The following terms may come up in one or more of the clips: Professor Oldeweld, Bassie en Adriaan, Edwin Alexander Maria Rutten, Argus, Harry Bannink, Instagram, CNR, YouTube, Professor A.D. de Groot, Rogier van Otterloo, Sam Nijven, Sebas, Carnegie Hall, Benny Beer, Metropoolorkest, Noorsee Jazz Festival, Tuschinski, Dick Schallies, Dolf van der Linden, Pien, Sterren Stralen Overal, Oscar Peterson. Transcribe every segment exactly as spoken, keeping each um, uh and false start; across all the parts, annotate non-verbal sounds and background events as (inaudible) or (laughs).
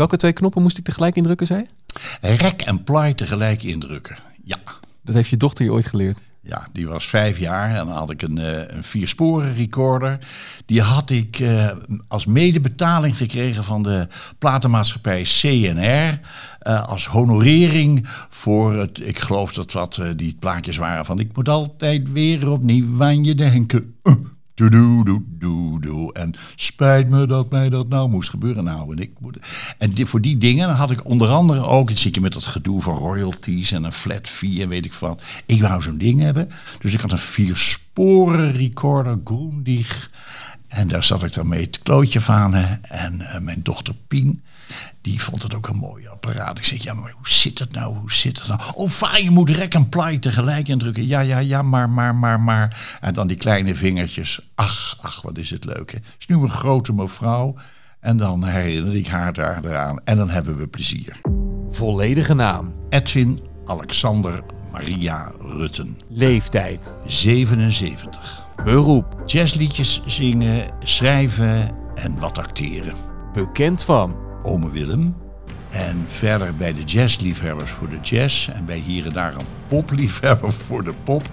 Welke twee knoppen moest ik tegelijk indrukken, zei je? Rek en ply tegelijk indrukken, ja. Dat heeft je dochter je ooit geleerd? Ja, die was vijf jaar en dan had ik een, een viersporen recorder. Die had ik uh, als medebetaling gekregen van de platenmaatschappij C N R... Uh, als honorering voor het, ik geloof dat wat uh, die plaatjes waren van... Ik moet altijd weer opnieuw aan je denken... Uh. Doe, doe, doe, doe, doe. En spijt me dat mij dat nou moest gebeuren. Nou, en ik moet... en die, voor die dingen had ik onder andere ook... Dan zit je met dat gedoe van royalties en een flat fee en weet ik wat. Ik wou zo'n ding hebben. Dus ik had een viersporen recorder, Grundig. En daar zat ik dan mee het klootje vanen. En uh, mijn dochter Pien, die vond het ook een mooi apparaat. Ik zeg, ja, maar hoe zit het nou? Hoe zit het nou? Oh, vaar, je moet rek en ply tegelijk indrukken. Ja, ja, ja, maar, maar, maar, maar. En dan die kleine vingertjes. Ach, ach, wat is het leuk, hè? Het is nu een grote mevrouw. En dan herinner ik haar daar eraan. En dan hebben we plezier. Volledige naam. Edwin Alexander Maria Rutten. Leeftijd. zevenenzeventig. Beroep. Jazzliedjes zingen, schrijven en wat acteren. Bekend van Ome Willem. En verder bij de jazzliefhebbers voor de jazz. En bij hier en daar een popliefhebber voor de pop.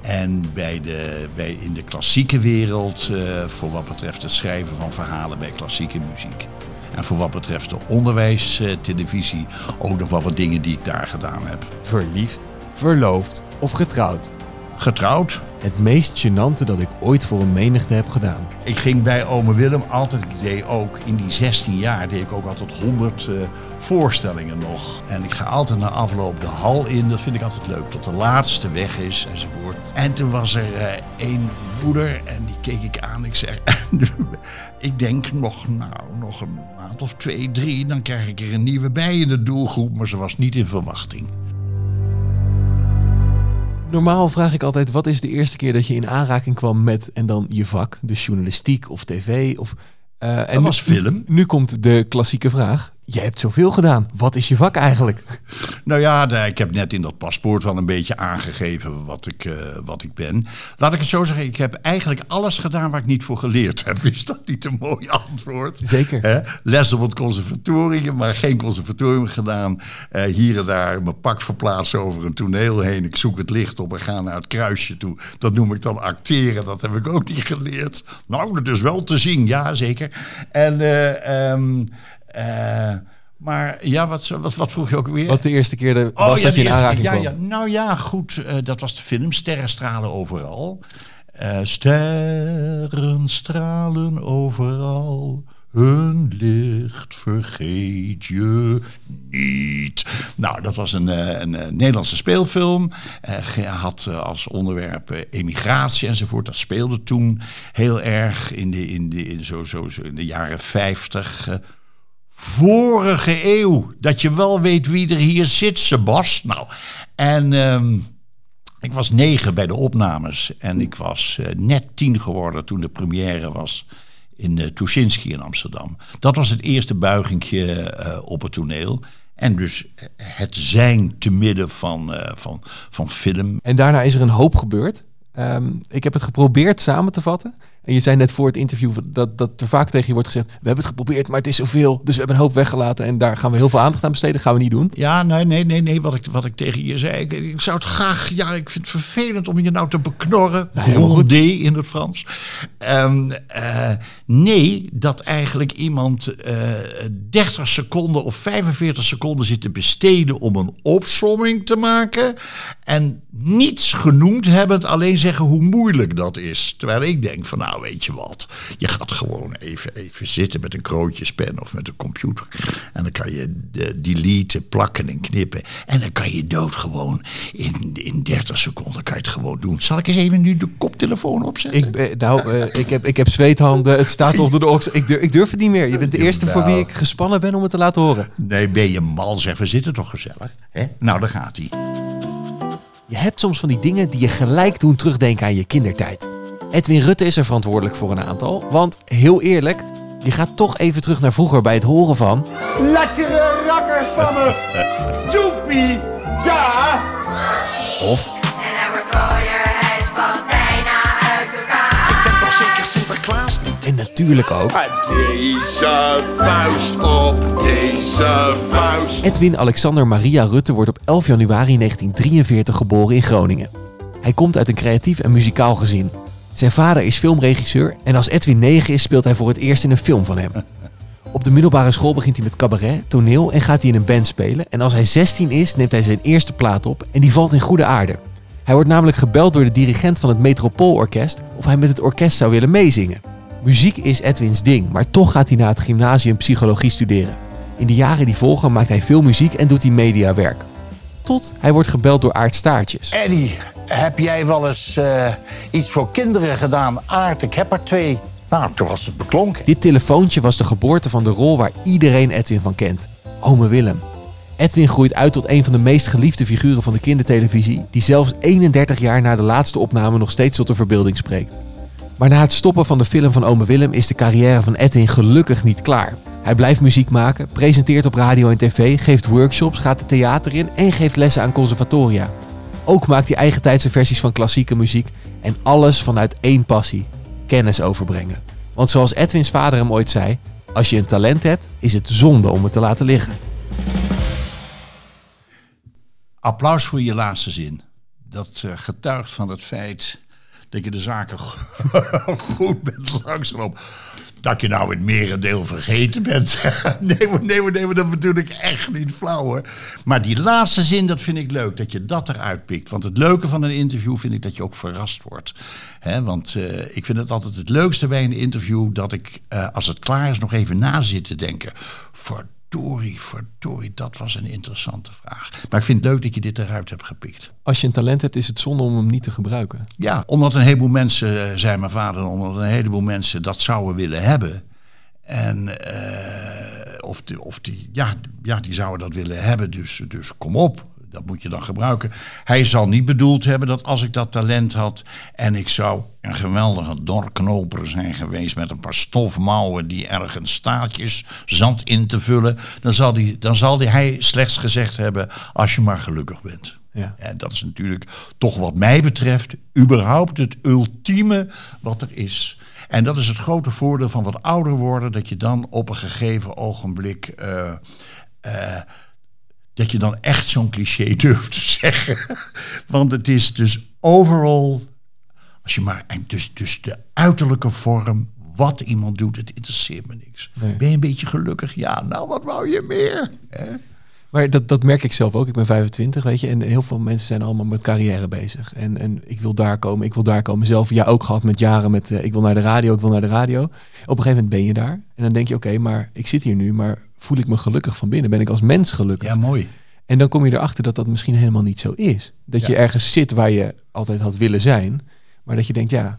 En bij de, bij in de klassieke wereld uh, voor wat betreft het schrijven van verhalen bij klassieke muziek. En voor wat betreft de onderwijstelevisie ook nog wel wat dingen die ik daar gedaan heb. Verliefd, verloofd of getrouwd? Getrouwd. Het meest gênante dat ik ooit voor een menigte heb gedaan. Ik ging bij Ome Willem altijd, ik deed ook in die zestien jaar, deed ik ook altijd honderd uh, voorstellingen nog. En ik ga altijd na afloop de hal in, dat vind ik altijd leuk, tot de laatste weg is enzovoort. En toen was er uh, één moeder en die keek ik aan, ik zeg, ik denk nog, nou, nog een maand of twee, drie, dan krijg ik er een nieuwe bij in de doelgroep, maar ze was niet in verwachting. Normaal vraag ik altijd, wat is de eerste keer dat je in aanraking kwam met en dan je vak? Dus journalistiek of tv? Of, uh, en dat was film. Nu, nu komt de klassieke vraag. Jij hebt zoveel gedaan. Wat is je vak eigenlijk? Nou ja, ik heb net in dat paspoort wel een beetje aangegeven wat ik, uh, wat ik ben. Laat ik het zo zeggen, ik heb eigenlijk alles gedaan waar ik niet voor geleerd heb. Is dat niet een mooi antwoord? Zeker. Hè? Les op het conservatorium, maar geen conservatorium gedaan. Uh, hier en daar mijn pak verplaatsen over een toneel heen. Ik zoek het licht op en ga naar het kruisje toe. Dat noem ik dan acteren. Dat heb ik ook niet geleerd. Nou, dat is wel te zien. Ja, zeker. En... Uh, um, Uh, maar ja, wat, wat, wat vroeg je ook weer? Wat de eerste keer de, was oh, ja, dat je in aanraking kwam? Ja, ja. Nou ja, goed, uh, dat was de film Sterren Stralen Overal. Uh, Sterren stralen overal, hun licht vergeet je niet. Nou, dat was een, een, een Nederlandse speelfilm. Uh, had als onderwerp uh, emigratie enzovoort. Dat speelde toen heel erg in de, in de, in zo, zo, zo, in de jaren vijftig... Uh, vorige eeuw, dat je wel weet wie er hier zit, Sebas. Nou, en um, ik was negen bij de opnames en ik was uh, net tien geworden toen de première was in uh, Tuschinski in Amsterdam. Dat was het eerste buigingje uh, op het toneel. En dus het zijn te midden van, uh, van, van film. En daarna is er een hoop gebeurd. Um, ik heb het geprobeerd samen te vatten. En je zei net voor het interview dat, dat er vaak tegen je wordt gezegd... we hebben het geprobeerd, maar het is zoveel. Dus we hebben een hoop weggelaten en daar gaan we heel veel aandacht aan besteden. Dat gaan we niet doen. Ja, nee, nee, nee, nee. Wat ik, wat ik tegen je zei. Ik, ik zou het graag... Ja, ik vind het vervelend om je nou te beknorren. Grondé in het Frans. Um, uh, nee, dat eigenlijk iemand uh, dertig seconden of vijfenveertig seconden zit te besteden... om een opsomming te maken. En niets genoemd hebbend alleen zeggen hoe moeilijk dat is. Terwijl ik denk van... nou, Nou, weet je wat, je gaat gewoon even, even zitten met een krootjespen of met een computer. En dan kan je de, deleten, plakken en knippen. En dan kan je dood gewoon in, in dertig seconden kan je het gewoon doen. Zal ik eens even nu de koptelefoon opzetten? Ik ben, nou, uh, ik, heb, ik heb zweethanden, het staat onder de oksel. Ik, ik durf het niet meer. Je bent de eerste nou, voor wie ik gespannen ben om het te laten horen. Nee, ben je mal, zeg, we zitten toch gezellig. Hè? Nou, daar gaat hij. Je hebt soms van die dingen die je gelijk doen terugdenken aan je kindertijd. Edwin Rutten is er verantwoordelijk voor een aantal, want heel eerlijk, je gaat toch even terug naar vroeger bij het horen van... Lekkere rakkers van me, joepie, da! Of... En hij wordt mooier, hij spant bijna uit elkaar. Ik ben toch zeker Sinterklaas niet? En natuurlijk ook... Deze vuist op deze... ijzer vuist. Edwin Alexander Maria Rutten wordt op elf januari negentien drieënveertig geboren in Groningen. Hij komt uit een creatief en muzikaal gezin. Zijn vader is filmregisseur en als Edwin negen is speelt hij voor het eerst in een film van hem. Op de middelbare school begint hij met cabaret, toneel en gaat hij in een band spelen. En als hij zestien is neemt hij zijn eerste plaat op en die valt in goede aarde. Hij wordt namelijk gebeld door de dirigent van het Metropoolorkest of hij met het orkest zou willen meezingen. Muziek is Edwins ding, maar toch gaat hij na het gymnasium psychologie studeren. In de jaren die volgen maakt hij veel muziek en doet hij mediawerk. Tot hij wordt gebeld door Aart Staartjes. Eddie, heb jij wel eens uh, iets voor kinderen gedaan? Aart, ik heb er twee. Nou, toen was het beklonken. Dit telefoontje was de geboorte van de rol waar iedereen Edwin van kent. Ome Willem. Edwin groeit uit tot een van de meest geliefde figuren van de kindertelevisie, die zelfs eenendertig jaar na de laatste opname nog steeds tot de verbeelding spreekt. Maar na het stoppen van de film van Ome Willem is de carrière van Edwin gelukkig niet klaar. Hij blijft muziek maken, presenteert op radio en tv, geeft workshops, gaat het theater in en geeft lessen aan conservatoria. Ook maakt hij eigentijdse versies van klassieke muziek en alles vanuit één passie: kennis overbrengen. Want zoals Edwins vader hem ooit zei, als je een talent hebt, is het zonde om het te laten liggen. Applaus voor je laatste zin. Dat getuigt van het feit dat je de zaken goed bent langsgelopen. Dat je nou het merendeel vergeten bent. Nee, maar, nee, maar, nee, maar dat bedoel ik echt niet flauw hoor. Maar die laatste zin, dat vind ik leuk, dat je dat eruit pikt. Want het leuke van een interview vind ik dat je ook verrast wordt. He, want uh, ik vind het altijd het leukste bij een interview dat ik, uh, als het klaar is, nog even na zit te denken. Verdorie, verdorie, dat was een interessante vraag. Maar ik vind het leuk dat je dit eruit hebt gepikt. Als je een talent hebt, is het zonde om hem niet te gebruiken. Ja, omdat een heleboel mensen, zei mijn vader, omdat een heleboel mensen dat zouden willen hebben. En uh, of, die, of die, ja, ja, die zouden dat willen hebben, dus, dus kom op. Dat moet je dan gebruiken. Hij zal niet bedoeld hebben dat als ik dat talent had en ik zou een geweldige doorknoper zijn geweest met een paar stofmouwen die ergens staartjes zand in te vullen, dan zal die, dan zal die hij slechts gezegd hebben als je maar gelukkig bent. Ja. En dat is natuurlijk toch wat mij betreft überhaupt het ultieme wat er is. En dat is het grote voordeel van wat ouder worden, dat je dan op een gegeven ogenblik Uh, uh, dat je dan echt zo'n cliché durft te zeggen. Want het is dus overal, als je maar, en dus, dus de uiterlijke vorm, wat iemand doet, het interesseert me niks. Nee. Ben je een beetje gelukkig? Ja, nou, wat wou je meer? Hè? Maar dat, dat merk ik zelf ook. Ik ben vijfentwintig, weet je. En heel veel mensen zijn allemaal met carrière bezig. En, en ik wil daar komen, ik wil daar komen. Zelf, ja, ook gehad met jaren met uh, ik wil naar de radio, ik wil naar de radio. Op een gegeven moment ben je daar. En dan denk je, oké, okay, maar ik zit hier nu, maar voel ik me gelukkig van binnen? Ben ik als mens gelukkig? Ja, mooi. En dan kom je erachter dat dat misschien helemaal niet zo is. Dat ja. je ergens zit waar je altijd had willen zijn. Maar dat je denkt, ja,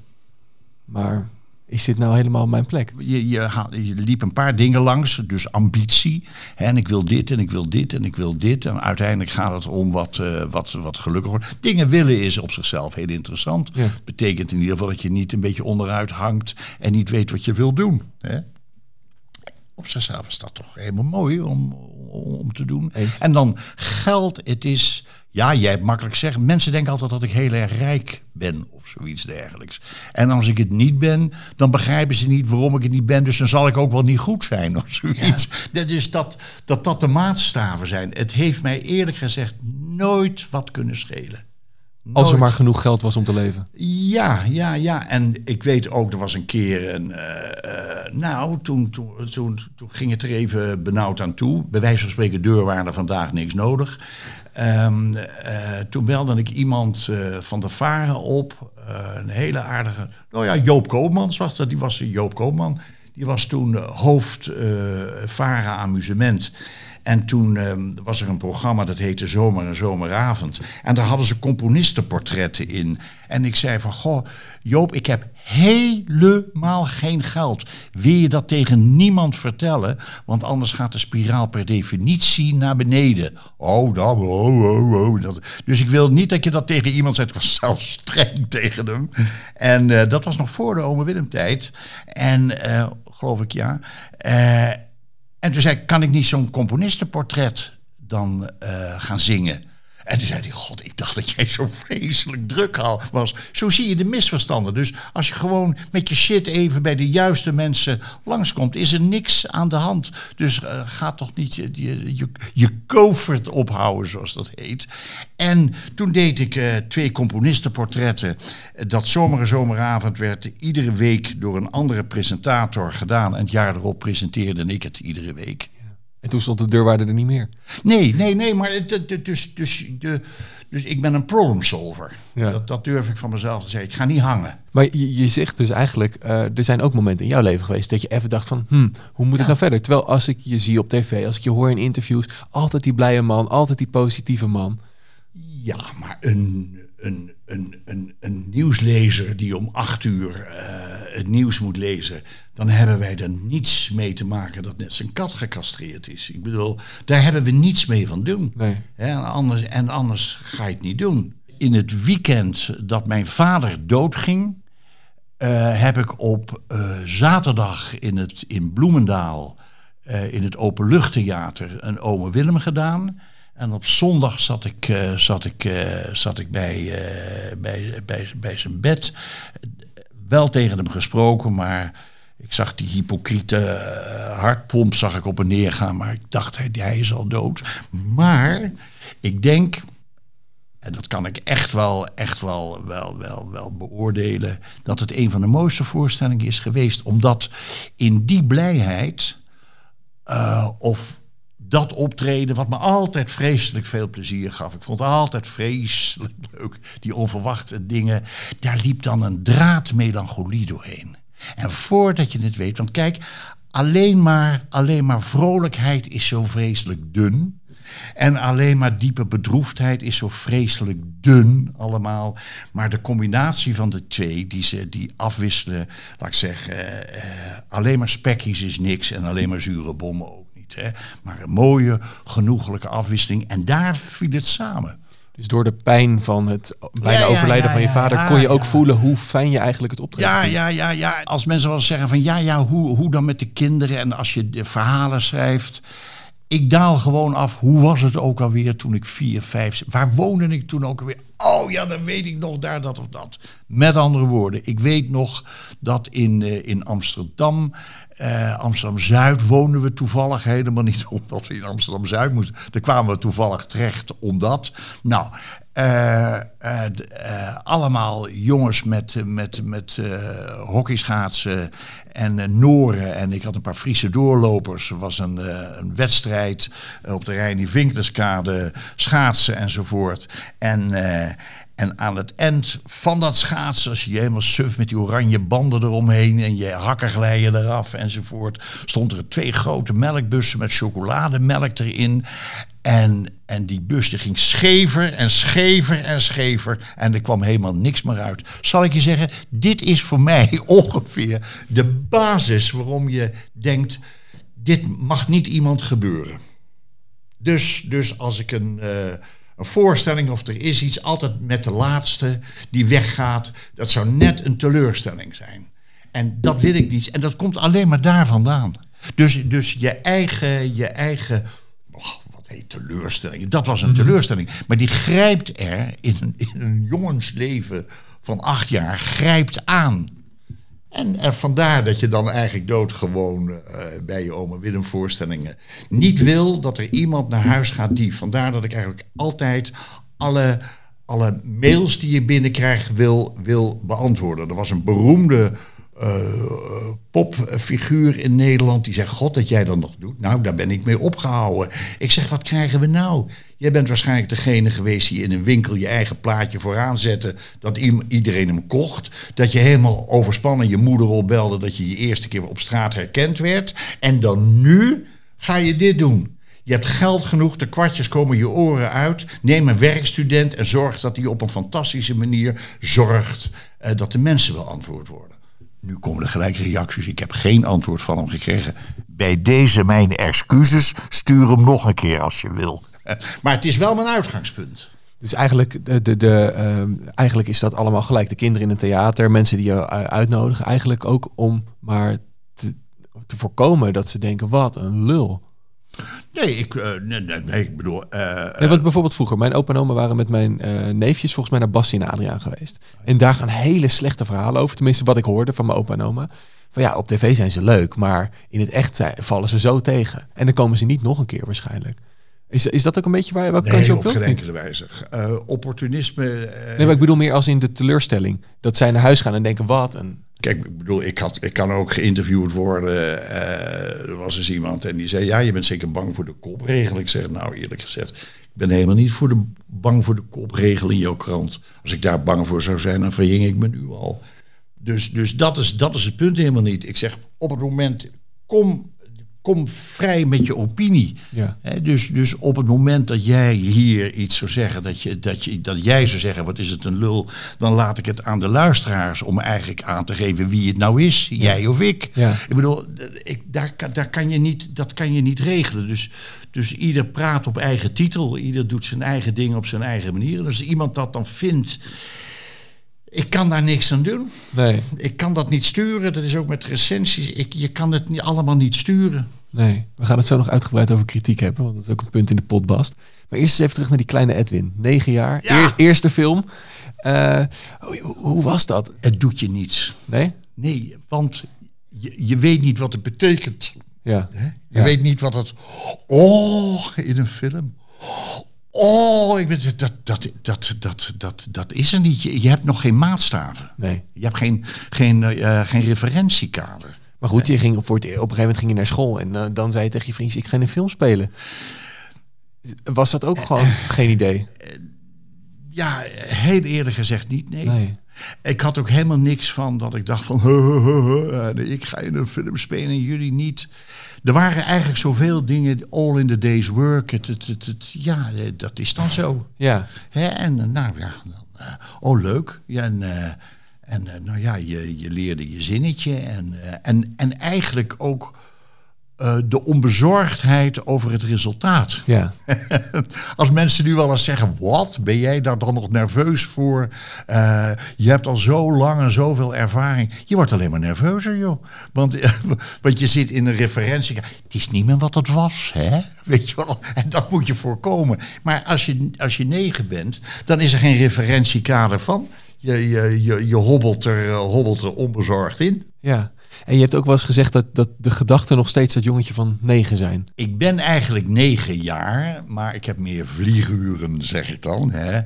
maar is dit nou helemaal mijn plek? Je, je, je liep een paar dingen langs, dus ambitie. Hè, en ik wil dit, en ik wil dit, en ik wil dit. En uiteindelijk gaat het om wat, uh, wat, wat gelukkig wordt. Dingen willen is op zichzelf heel interessant. Ja. Betekent in ieder geval dat je niet een beetje onderuit hangt en niet weet wat je wil doen. Hè? Op zichzelf is dat toch helemaal mooi om, om te doen. Eens. En dan geld, het is, ja, jij hebt makkelijk zeggen, mensen denken altijd dat ik heel erg rijk ben of zoiets dergelijks. En als ik het niet ben, dan begrijpen ze niet waarom ik het niet ben, dus dan zal ik ook wel niet goed zijn of zoiets. Ja. Dus dat, dat dat de maatstaven zijn. Het heeft mij eerlijk gezegd nooit wat kunnen schelen. Nooit. Als er maar genoeg geld was om te leven. Ja, ja, ja. En ik weet ook, er was een keer een, uh, uh, nou, toen, toen, toen, toen ging het er even benauwd aan toe. Bij wijze van spreken, deurwaarder vandaag niks nodig. Um, uh, toen belde ik iemand uh, van de Varen op. Uh, een hele aardige, nou ja, Joop Koopmans was dat. Die was Joop Koopman. Die was toen hoofd uh, Varen Amusement. En toen um, was er een programma dat heette Zomer en Zomeravond. En daar hadden ze componistenportretten in. En ik zei van, goh, Joop, ik heb helemaal geen geld. Wil je dat tegen niemand vertellen? Want anders gaat de spiraal per definitie naar beneden. Oh, dat, oh, oh, oh. Dat. Dus ik wil niet dat je dat tegen iemand zegt. Ik was zelfs streng tegen hem. En uh, dat was nog voor de Ome Willem tijd. En, uh, geloof ik, ja... Uh, En toen zei ik, kan ik niet zo'n componistenportret dan uh, gaan zingen? En toen zei hij, god, ik dacht dat jij zo vreselijk druk was. Zo zie je de misverstanden. Dus als je gewoon met je shit even bij de juiste mensen langskomt, is er niks aan de hand. Dus uh, ga toch niet je, je, je, je covert ophouden, zoals dat heet. En toen deed ik uh, twee componistenportretten. Dat zomer en zomeravond werd iedere week door een andere presentator gedaan. En het jaar erop presenteerde ik het iedere week. En toen stond de deurwaarder er niet meer. Nee, nee, nee, maar het, het, dus, dus, de, dus ik ben een problem solver. Ja. Dat, dat durf ik van mezelf te zeggen. Ik ga niet hangen. Maar je, je zegt dus eigenlijk, uh, er zijn ook momenten in jouw leven geweest dat je even dacht van, hm, hoe moet ja. ik nou verder? Terwijl als ik je zie op tv, als ik je hoor in interviews, altijd die blije man, altijd die positieve man. Ja, maar een, een, een, een, een nieuwslezer die om acht uur uh, het nieuws moet lezen, dan hebben wij er niets mee te maken dat net zijn kat gecastreerd is. Ik bedoel, daar hebben we niets mee van doen. Nee. Ja, anders, en anders ga je het niet doen. In het weekend dat mijn vader doodging, uh, heb ik op uh, zaterdag in, het, in Bloemendaal, uh, in het Openluchttheater, een Ome Willem gedaan. En op zondag zat ik, uh, zat ik, uh, zat ik bij, uh, bij, bij, bij zijn bed. Wel tegen hem gesproken, maar ik zag die hypocriete uh, hartpomp zag ik op en neer gaan. Maar ik dacht, hij, hij is al dood. Maar ik denk, en dat kan ik echt wel, echt wel, wel, wel, wel beoordelen, dat het een van de mooiste voorstellingen is geweest. Omdat in die blijheid, uh, of dat optreden, wat me altijd vreselijk veel plezier gaf. Ik vond het altijd vreselijk leuk, die onverwachte dingen. Daar liep dan een draad melancholie doorheen. En voordat je het weet, want kijk, alleen maar, alleen maar vrolijkheid is zo vreselijk dun. En alleen maar diepe bedroefdheid is zo vreselijk dun allemaal. Maar de combinatie van de twee, die, ze, die afwisselen, laat ik zeggen, uh, uh, alleen maar spekjes is niks en alleen maar zure bommen ook. Hè? Maar een mooie, genoeglijke afwisseling. En daar viel het samen. Dus door de pijn van het bijna ja, ja, overlijden ja, van je vader... Ja, kon je ook ja. voelen hoe fijn je eigenlijk het optreden ja, ja, ja, ja. Als mensen wel zeggen van... ja, ja, hoe, hoe dan met de kinderen? En als je de verhalen schrijft... Ik daal gewoon af, hoe was het ook alweer toen ik vier, vijf... Waar woonde ik toen ook alweer? Oh ja, dan weet ik nog daar dat of dat. Met andere woorden, ik weet nog dat in, uh, in Amsterdam... Uh, Amsterdam-Zuid woonden we toevallig helemaal niet... omdat we in Amsterdam-Zuid moesten. Daar kwamen we toevallig terecht omdat... Nou, uh, uh, uh, allemaal jongens met, met, met uh, hockeyschaatsen... En uh, Noren, en ik had een paar Friese doorlopers. Er was een, uh, een wedstrijd op de Reinier-Vinklerskade, schaatsen enzovoort. En, uh, en aan het eind van dat schaatsen, als je helemaal suf met die oranje banden eromheen... en je hakken glijden eraf enzovoort... stond er twee grote melkbussen met chocolademelk erin... En, en die bus die ging schever en schever en schever. En er kwam helemaal niks meer uit. Zal ik je zeggen, dit is voor mij ongeveer de basis waarom je denkt... dit mag niet iemand gebeuren. Dus, dus als ik een, uh, een voorstelling of er is iets... altijd met de laatste die weggaat, dat zou net een teleurstelling zijn. En dat wil ik niet. En dat komt alleen maar daar vandaan. Dus, dus je eigen... Je eigen oh, Hey, teleurstelling. Dat was een teleurstelling. Maar die grijpt er in een, in een jongensleven van acht jaar grijpt aan. En er, vandaar dat je dan eigenlijk doodgewoon uh, bij je Ome Willem voorstellingen niet wil dat er iemand naar huis gaat die. Vandaar dat ik eigenlijk altijd alle, alle mails die je binnenkrijgt wil, wil beantwoorden. Er was een beroemde Uh, popfiguur in Nederland die zegt, god dat jij dat nog doet, nou daar ben ik mee opgehouden. Ik zeg, wat krijgen we nou? Jij bent waarschijnlijk degene geweest die in een winkel je eigen plaatje vooraan zette, dat iedereen hem kocht, dat je helemaal overspannen je moeder opbelde, dat je je eerste keer op straat herkend werd, en dan nu ga je dit doen. Je hebt geld genoeg, de kwartjes komen je oren uit. Neem een werkstudent en zorg dat hij op een fantastische manier zorgt uh, dat de mensen wel antwoord worden. Nu komen er gelijk reacties. Ik heb geen antwoord van hem gekregen. Bij deze mijn excuses. Stuur hem nog een keer als je wil. Maar het is wel mijn uitgangspunt. Dus eigenlijk, de, de, de, uh, eigenlijk is dat allemaal gelijk. De kinderen in het theater, mensen die je uitnodigen. Eigenlijk ook om maar te, te voorkomen dat ze denken, wat een lul. Nee, ik, uh, nee, nee, nee, ik bedoel... Uh, nee, want bijvoorbeeld vroeger, mijn opa en oma waren met mijn uh, neefjes volgens mij naar Bassie en Adriaan geweest. En daar gaan hele slechte verhalen over. Tenminste, wat ik hoorde van mijn opa en oma. Van ja, op tv zijn ze leuk, maar in het echt zijn, vallen ze zo tegen. En dan komen ze niet nog een keer waarschijnlijk. Is, is dat ook een beetje waar welke nee, kant je op wilt? Nee, op geen enkele wijze. Uh, opportunisme... Uh, nee, maar ik bedoel meer als in de teleurstelling. Dat zij naar huis gaan en denken, wat een... Kijk, ik bedoel, ik, had, ik kan ook geïnterviewd worden. Uh, er was eens iemand en die zei... ja, je bent zeker bang voor de kopregel. Ik zeg, nou eerlijk gezegd... ik ben helemaal niet voor de, bang voor de kopregel in jouw krant. Als ik daar bang voor zou zijn, dan verhing ik me nu al. Dus, dus dat, is, dat is het punt helemaal niet. Ik zeg, op het moment... kom, kom vrij met je opinie. Ja. He, dus, dus op het moment dat jij hier iets zou zeggen... Dat, je, dat, je, dat jij zou zeggen, wat is het een lul... dan laat ik het aan de luisteraars om eigenlijk aan te geven wie het nou is. Ja. Jij of ik. Ja. Ik bedoel, ik, daar, daar kan je niet, dat kan je niet regelen. Dus, dus ieder praat op eigen titel. Ieder doet zijn eigen ding op zijn eigen manier. En als iemand dat dan vindt... ik kan daar niks aan doen. Nee. Ik kan dat niet sturen. Dat is ook met recensies. Ik, je kan het niet, allemaal niet sturen. Nee, we gaan het zo nog uitgebreid over kritiek hebben. Want dat is ook een punt in de podcast. Maar eerst eens even terug naar die kleine Edwin. Negen jaar, ja. Eer, eerste film. Uh, hoe, hoe was dat? Het doet je niets. Nee? Nee, want je, je weet niet wat het betekent. Ja. Hè? Je ja. weet niet wat het... Oh, in een film... Oh, ik ben, dat, dat, dat, dat, dat, dat is er niet. Je, je hebt nog geen maatstaven. Nee. Je hebt geen, geen, uh, geen referentiekader. Maar goed, nee. je ging op, voor het, op een gegeven moment ging je naar school... en uh, dan zei je tegen je vriendjes, ik ga in een film spelen. Was dat ook gewoon uh, uh, geen idee? Uh, ja, heel eerlijk gezegd niet, nee. nee. Ik had ook helemaal niks van dat ik dacht van... Huh, huh, huh, huh, ik ga in een film spelen en jullie niet... Er waren eigenlijk zoveel dingen, all in the day's work. Het, het, het, het, ja, dat is dan zo. Ja. Hè? En nou ja, dan, uh, oh leuk. Ja, en uh, en uh, nou ja, je, je leerde je zinnetje. En, uh, en, en eigenlijk ook uh, de onbezorgdheid over het resultaat. Ja. Als mensen nu wel eens zeggen, wat, ben jij daar dan nog nerveus voor? Uh, je hebt al zo lang en zoveel ervaring. Je wordt alleen maar nerveuzer, joh. Want, uh, want je zit in een referentie. Het is niet meer wat dat was, hè? Weet je wel? En dat moet je voorkomen. Maar als je, als je negen bent, dan is er geen referentiekader van. Je, je, je, je hobbelt er, uh, hobbelt er onbezorgd in. Ja. En je hebt ook wel eens gezegd dat, dat de gedachten nog steeds dat jongetje van negen zijn. Ik ben eigenlijk negen jaar, maar ik heb meer vlieguren, zeg ik dan. Hè.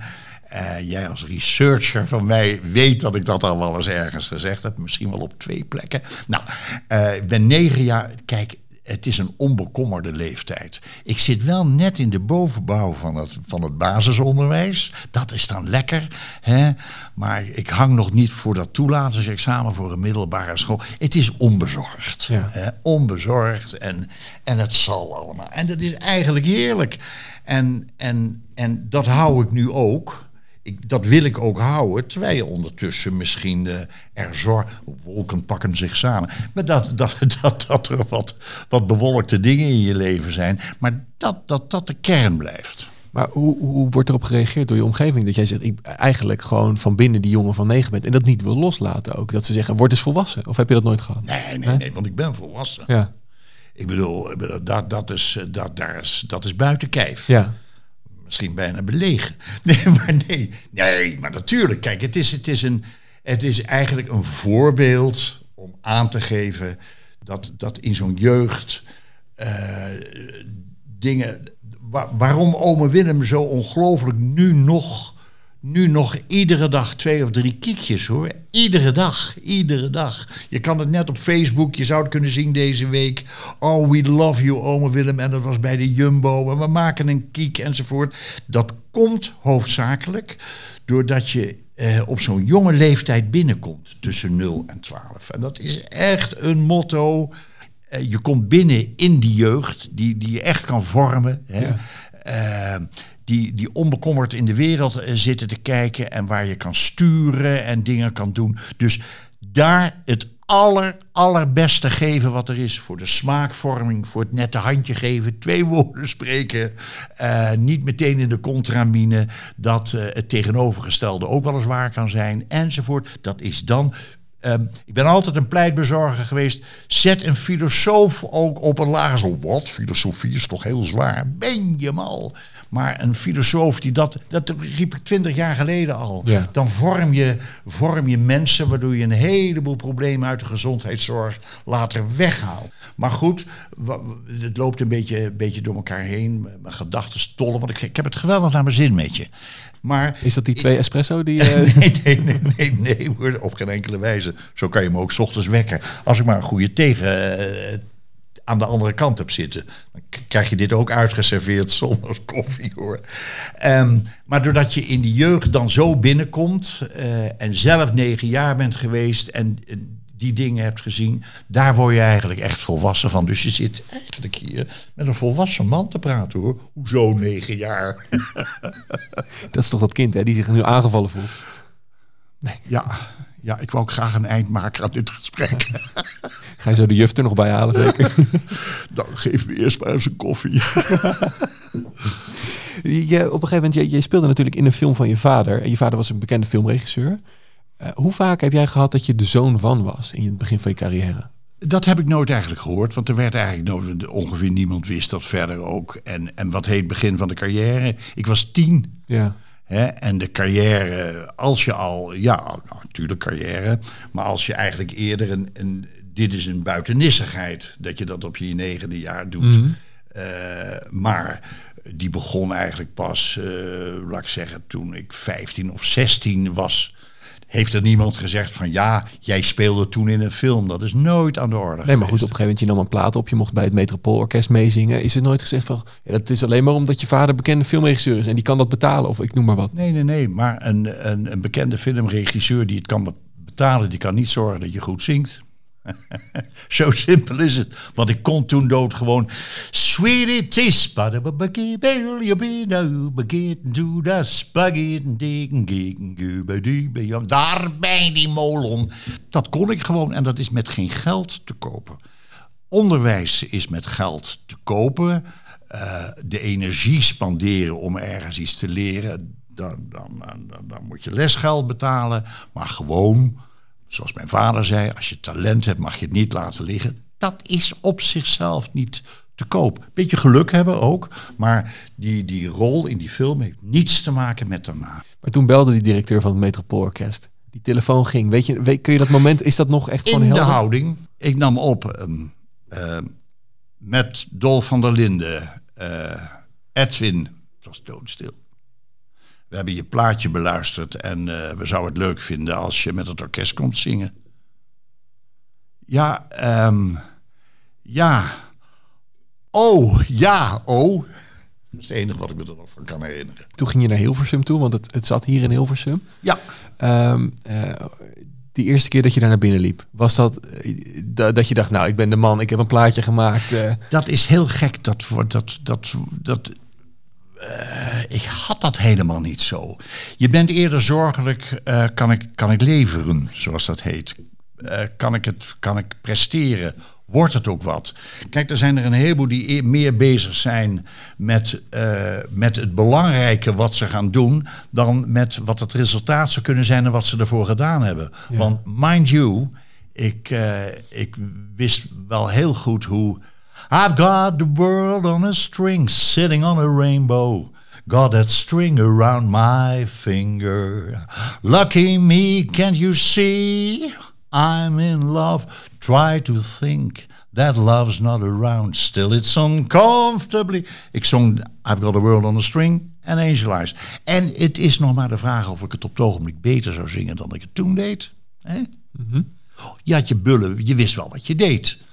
Uh, jij als researcher van mij weet dat ik dat al wel eens ergens gezegd heb. Misschien wel op twee plekken. Nou, uh, ik ben negen jaar. Kijk, het is een onbekommerde leeftijd. Ik zit wel net in de bovenbouw van het, van het basisonderwijs. Dat is dan lekker. Hè? Maar ik hang nog niet voor dat toelatingsexamen voor een middelbare school. Het is onbezorgd. Ja. Hè? Onbezorgd en, en het zal allemaal. En dat is eigenlijk heerlijk. En, en, en dat hou ik nu ook. Ik, dat wil ik ook houden, terwijl je ondertussen misschien uh, er zorg... Wolken pakken zich samen. Maar dat, dat, dat, dat er wat, wat bewolkte dingen in je leven zijn. Maar dat dat, dat de kern blijft. Maar hoe, hoe wordt erop gereageerd door je omgeving? Dat jij zegt, ik eigenlijk gewoon van binnen die jongen van negen bent... en dat niet wil loslaten ook. Dat ze zeggen, word eens volwassen. Of heb je dat nooit gehad? Nee, nee, He? nee, want ik ben volwassen. Ja. Ik bedoel, dat, dat, is, dat, daar is, dat is buiten kijf. Ja. Misschien bijna belegen. Nee, maar nee. Nee, maar natuurlijk. Kijk, het is, het is, een, het is eigenlijk een voorbeeld om aan te geven dat, dat in zo'n jeugd uh, dingen... Waar, waarom Ome Willem zo ongelooflijk nu nog, nu nog iedere dag twee of drie kiekjes, hoor. Iedere dag, iedere dag. Je kan het net op Facebook, je zou het kunnen zien deze week. Oh, we love you, Ome Willem. En dat was bij de Jumbo. En we maken een kiek enzovoort. Dat komt hoofdzakelijk doordat je eh, op zo'n jonge leeftijd binnenkomt. Tussen nul en twaalf. En dat is echt een motto. Eh, je komt binnen in die jeugd die, die je echt kan vormen. Hè? Ja. Uh, Die, die onbekommerd in de wereld uh, zitten te kijken... en waar je kan sturen en dingen kan doen. Dus daar het aller, allerbeste geven wat er is... voor de smaakvorming, voor het nette handje geven... twee woorden spreken, uh, niet meteen in de contramine... dat uh, het tegenovergestelde ook wel eens waar kan zijn, enzovoort. Dat is dan Um, ik ben altijd een pleitbezorger geweest. Zet een filosoof ook op een lager. Zo, wat? Filosofie is toch heel zwaar? Ben je mal? Maar een filosoof die dat... Dat riep ik twintig jaar geleden al. Ja. Dan vorm je, vorm je mensen... waardoor je een heleboel problemen uit de gezondheidszorg later weghaalt. Maar goed, het loopt een beetje, een beetje door elkaar heen. Mijn gedachten stollen, want ik, ik heb het geweldig naar mijn zin met je. Maar is dat die twee ik, espresso? Die, uh... nee, nee, nee, nee, nee, nee, op geen enkele wijze. Zo kan je me ook 's ochtends wekken. Als ik maar een goede tegen... Uh, aan de andere kant heb zitten. Dan krijg je dit ook uitgeserveerd zonder koffie, hoor. Um, maar doordat je in die jeugd dan zo binnenkomt... Uh, en zelf negen jaar bent geweest en uh, die dingen hebt gezien... daar word je eigenlijk echt volwassen van. Dus je zit eigenlijk hier met een volwassen man te praten, hoor. Hoezo negen jaar? Dat is toch dat kind, hè, die zich nu aangevallen voelt? Nee. Ja, ja, ik wou ook graag een eind maken aan dit gesprek. Ga je zo de juf er nog bij halen, zeker? Dan geef me eerst maar eens een koffie. je, op een gegeven moment, je, je speelde natuurlijk in een film van je vader. En je vader was een bekende filmregisseur. Uh, hoe vaak heb jij gehad dat je de zoon van was in het begin van je carrière? Dat heb ik nooit eigenlijk gehoord, want er werd eigenlijk nooit, ongeveer niemand wist dat verder ook. En, en wat heet begin van de carrière? Ik was tien. Ja. He, en de carrière, als je al... Ja, nou, natuurlijk carrière. Maar als je eigenlijk eerder een... een dit is een buitennissigheid, dat je dat op je negende jaar doet. Mm-hmm. uh, maar die begon eigenlijk pas, uh, laat ik zeggen, toen ik vijftien of zestien was... heeft er niemand gezegd van ja, jij speelde toen in een film. Dat is nooit aan de orde. Nee, maar goed, op een gegeven moment je nam een plaat op. Je mocht bij het Metropoolorkest meezingen. Is er nooit gezegd van, ja, dat is alleen maar omdat je vader bekende filmregisseur is en die kan dat betalen of ik noem maar wat. Nee, nee, nee. Maar een, een, een bekende filmregisseur die het kan betalen, die kan niet zorgen dat je goed zingt. Zo simpel is het. Want ik kon toen dood gewoon... Sweetie tis, badababaki, bel je binnen, begin to the spaghetti, dikken, gikken, gubadubajam. Daar bij die molen. Dat kon ik gewoon en dat is met geen geld te kopen. Onderwijs is met geld te kopen. Uh, de energie spanderen om ergens iets te leren. Dan, dan, dan, dan moet je lesgeld betalen. Maar gewoon... Zoals mijn vader zei, als je talent hebt mag je het niet laten liggen. Dat is op zichzelf niet te koop. Beetje geluk hebben ook, maar die, die rol in die film heeft niets te maken met daarna. Maar toen belde die directeur van het Metropoolorkest. Die telefoon ging. Weet je, weet, kun je dat moment, is dat nog echt gewoon heel... In de houding. Ik nam op um, uh, met Dolf van der Linden, uh, Edwin, het was doodstil. We hebben je plaatje beluisterd en uh, we zouden het leuk vinden als je met het orkest komt zingen. Ja, um, ja. Oh, ja, oh. Dat is het enige wat ik me er nog van kan herinneren. Toen ging je naar Hilversum toe, want het, het zat hier in Hilversum. Ja. Um, uh, die eerste keer dat je daar naar binnen liep, was dat uh, dat je dacht, nou, ik ben de man, ik heb een plaatje gemaakt. Uh. Dat is heel gek, dat wordt dat... dat, dat Uh, ik had dat helemaal niet zo. Je bent eerder zorgelijk, uh, kan ik, kan ik leveren, zoals dat heet. Uh, kan ik het, kan ik presteren? Wordt het ook wat? Kijk, er zijn er een heleboel die meer bezig zijn met, uh, met het belangrijke wat ze gaan doen... dan met wat het resultaat zou kunnen zijn en wat ze ervoor gedaan hebben. Ja. Want mind you, ik, uh, ik wist wel heel goed hoe... I've got the world on a string, sitting on a rainbow. Got that string around my finger. Lucky me, can't you see? I'm in love. Try to think that love's not around. Still it's uncomfortably. Ik zong I've got the world on a string en Angel Eyes. En het is nog maar de vraag of ik het op het ogenblik beter zou zingen dan ik het toen deed. He? Mm-hmm. Je had je bullen, je wist wel wat je deed.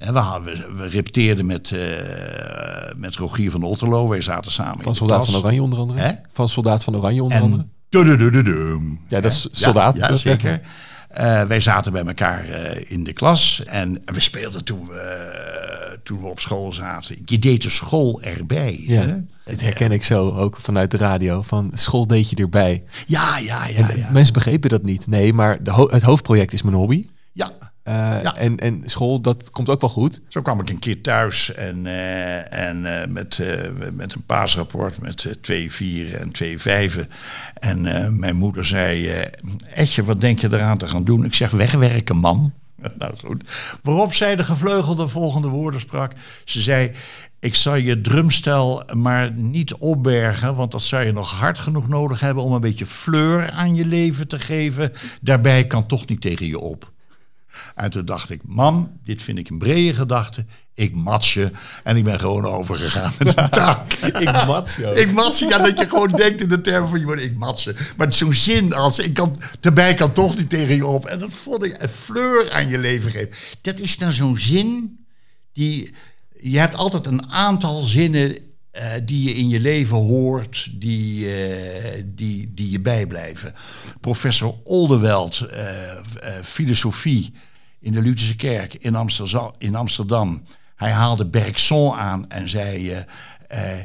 En we, hadden, we repeteerden met, uh, met Rogier van Otterloo. Wij zaten samen van in de Soldaat klas. Van Oranje onder andere. He? Van Soldaat van Oranje onder en andere. Du-du-du-du-dum. Ja, dat is Soldaat. Ja, ja, zeker. Uh, wij zaten bij elkaar uh, in de klas. En, en we speelden toen, uh, toen we op school zaten. Je deed de school erbij. Ja. Hè? Dat herken ik zo ook vanuit de radio. Van school deed je erbij. Ja, ja, ja. ja. Mensen begrepen dat niet. Nee, maar de ho- het hoofdproject is mijn hobby. Ja. Uh, ja. en, en school, dat komt ook wel goed. Zo kwam ik een keer thuis en, uh, en uh, met, uh, met een paasrapport met uh, twee vieren en twee vijven. En uh, mijn moeder zei, uh, Etje, wat denk je eraan te gaan doen? Ik zeg, wegwerken, mam. Nou goed. Waarop zij de gevleugelde volgende woorden sprak. Ze zei, ik zal je drumstel maar niet opbergen, want dat zou je nog hard genoeg nodig hebben om een beetje fleur aan je leven te geven. Daarbij kan toch niet tegen je op. En toen dacht ik, mam, dit vind ik een brede gedachte. Ik mats je. En ik ben gewoon overgegaan met de taak. ik mats je. Ik mats je. Ja, dat je gewoon denkt in de termen van, ik mats je. Maar zo'n zin als, ik kan, daarbij kan toch niet tegen je op. En dat vond ik, een fleur aan je leven geven. Dat is dan zo'n zin die, je hebt altijd een aantal zinnen uh, die je in je leven hoort, die, uh, die, die je bijblijven. Professor Oldeweld, uh, uh, filosofie in de Lutherse kerk in Amsterdam, in Amsterdam. Hij haalde Bergson aan en zei, uh, uh,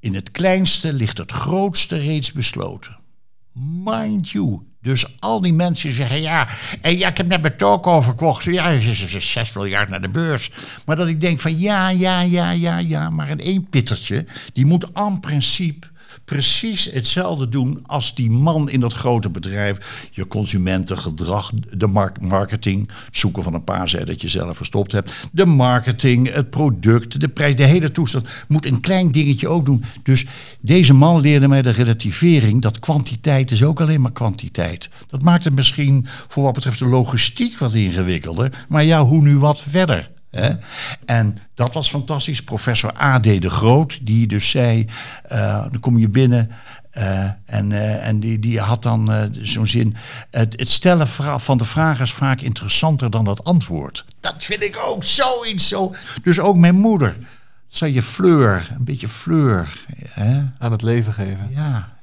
in het kleinste ligt het grootste reeds besloten. Mind you. Dus al die mensen zeggen, ja, en ja, ik heb net mijn toko verkocht. Ja, zes miljard naar de beurs. Maar dat ik denk van, ja, ja, ja, ja, ja. Maar een eenpittertje, die moet aan principe precies hetzelfde doen als die man in dat grote bedrijf. Je consumentengedrag, de mark- marketing, het zoeken van een paar zij dat je zelf verstopt hebt. De marketing, het product, de prijs, de hele toestand. Moet een klein dingetje ook doen. Dus deze man leerde mij de relativering. Dat kwantiteit is ook alleen maar kwantiteit. Dat maakt het misschien voor wat betreft de logistiek wat ingewikkelder. Maar ja, hoe nu wat verder? Hè? En dat was fantastisch. Professor A D de Groot, die dus zei, uh, dan kom je binnen uh, en, uh, en die, die had dan uh, zo'n zin, het, het stellen van de vraag is vaak interessanter dan dat antwoord. Dat vind ik ook zoiets zo. Dus ook mijn moeder, zei je fleur, een beetje fleur. Hè? Aan het leven geven. Ja.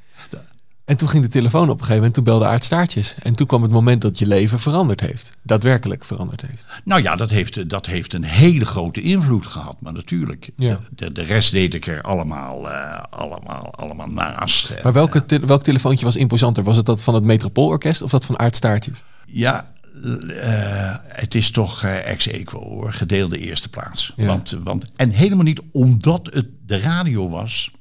En toen ging de telefoon op een gegeven moment, toen belde Aart Staartjes. En toen kwam het moment dat je leven veranderd heeft. Daadwerkelijk veranderd heeft. Nou ja, dat heeft, dat heeft een hele grote invloed gehad. Maar natuurlijk, ja. de, de rest deed ik er allemaal, uh, allemaal, allemaal naast. Maar welke te, welk telefoontje was imposanter? Was het dat van het Metropoolorkest of dat van Aart Staartjes? Ja, uh, het is toch uh, ex-equo hoor, gedeelde eerste plaats. Ja. Want, want, en helemaal niet omdat het de radio was.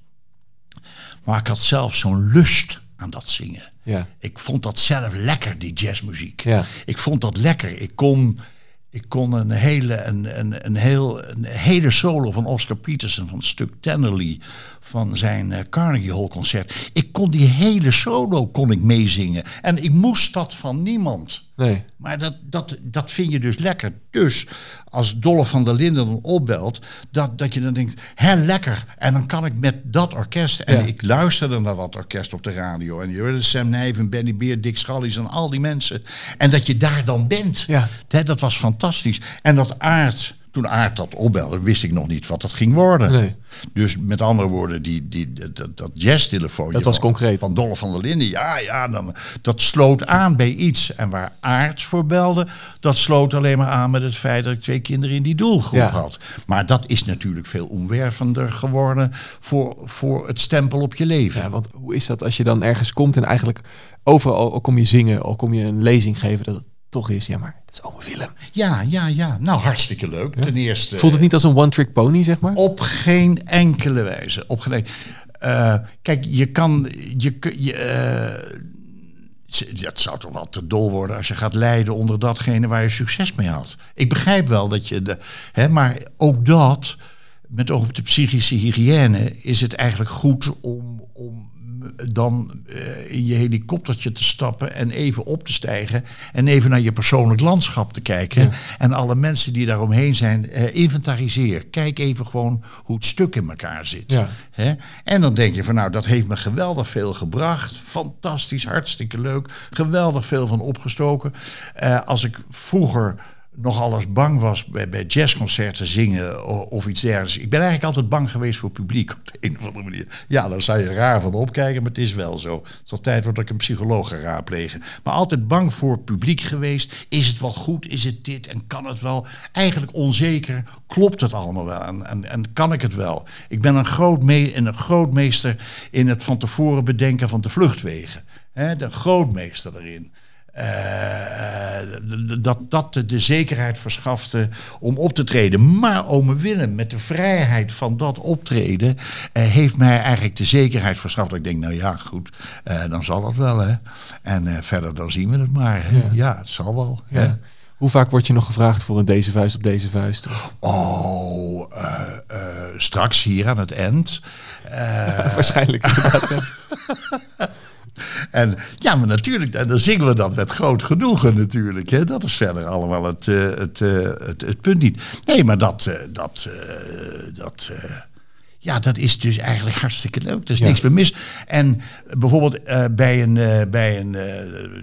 Maar ik had zelf zo'n lust aan dat zingen. Ja. Ik vond dat zelf lekker, die jazzmuziek. Ja. Ik vond dat lekker. Ik kon, ik kon een, hele, een, een, een, heel, een hele solo van Oscar Peterson, van het stuk Tenderly, van zijn uh, Carnegie Hall concert. Ik kon die hele solo kon ik meezingen. En ik moest dat van niemand. Nee. Maar dat, dat, dat vind je dus lekker. Dus als Dolf van der Linden dan opbelt, dat, dat je dan denkt, hé, lekker. En dan kan ik met dat orkest. En ja. Ik luisterde naar dat orkest op de radio. En je hoorde Sam Nijven, Benny Beer, Dick Schallies en al die mensen. En dat je daar dan bent. Ja. Dat, dat was fantastisch. En dat Aart, toen Aart dat opbelde, wist ik nog niet wat dat ging worden. Nee. Dus met andere woorden, die, die, die, dat, dat jazztelefoon dat was van, concreet. Van Dolf van der Linden, ja, ja, dan, dat sloot aan bij iets. En waar Aart voor belde, dat sloot alleen maar aan met het feit dat ik twee kinderen in die doelgroep ja. had. Maar dat is natuurlijk veel omwervender geworden voor, voor het stempel op je leven. Ja, want hoe is dat als je dan ergens komt en eigenlijk overal al kom je zingen, al kom je een lezing geven, dat toch is, ja maar, dat is Ome Willem. Ja, ja, ja. Nou, hartstikke leuk. Ja. Ten eerste. Voelt het niet als een one-trick pony, zeg maar? Op geen enkele wijze. Op geen. Uh, kijk, je kan. Je, je, uh, dat zou toch wel te dol worden als je gaat lijden onder datgene waar je succes mee had. Ik begrijp wel dat je. De, hè, maar ook dat, met oog op de psychische hygiëne, is het eigenlijk goed om. om dan uh, in je helikoptertje te stappen en even op te stijgen en even naar je persoonlijk landschap te kijken. Ja. En alle mensen die daaromheen zijn, uh, inventariseer. Kijk even gewoon hoe het stuk in elkaar zit. Ja. Hè? En dan denk je van nou, dat heeft me geweldig veel gebracht. Fantastisch, hartstikke leuk. Geweldig veel van opgestoken. Uh, als ik vroeger nog alles bang was bij, bij jazzconcerten zingen of, of iets dergelijks. Ik ben eigenlijk altijd bang geweest voor publiek op de een of andere manier. Ja, daar zou je raar van opkijken, maar het is wel zo. Het is al tijd wordt dat ik een psycholoog ga raadplegen. Maar altijd bang voor publiek geweest. Is het wel goed? Is het dit? En kan het wel? Eigenlijk onzeker. Klopt het allemaal wel? En, en, en kan ik het wel? Ik ben een groot me- een grootmeester in het van tevoren bedenken van de vluchtwegen. He, de grootmeester erin. Uh, dat dat de zekerheid verschafte om op te treden. Maar Ome Willem, met de vrijheid van dat optreden, uh, heeft mij eigenlijk de zekerheid verschaft. Ik denk, nou ja, goed, uh, dan zal dat wel, hè. En uh, verder, dan zien we het maar. Ja, ja, het zal wel. Ja. Ja. Hoe vaak word je nog gevraagd voor een deze vuist op deze vuist? Oh, uh, uh, straks hier aan het eind. Uh, Waarschijnlijk. inderdaad, ja. (laughs) En ja, maar natuurlijk, en dan zingen we dat met groot genoegen natuurlijk. Hè? Dat is verder allemaal het, uh, het, uh, het, het punt niet. Nee, maar dat, uh, dat, uh, dat, uh, ja, dat is dus eigenlijk hartstikke leuk. Er is ja. niks meer mis. En bijvoorbeeld uh, bij een, uh, bij een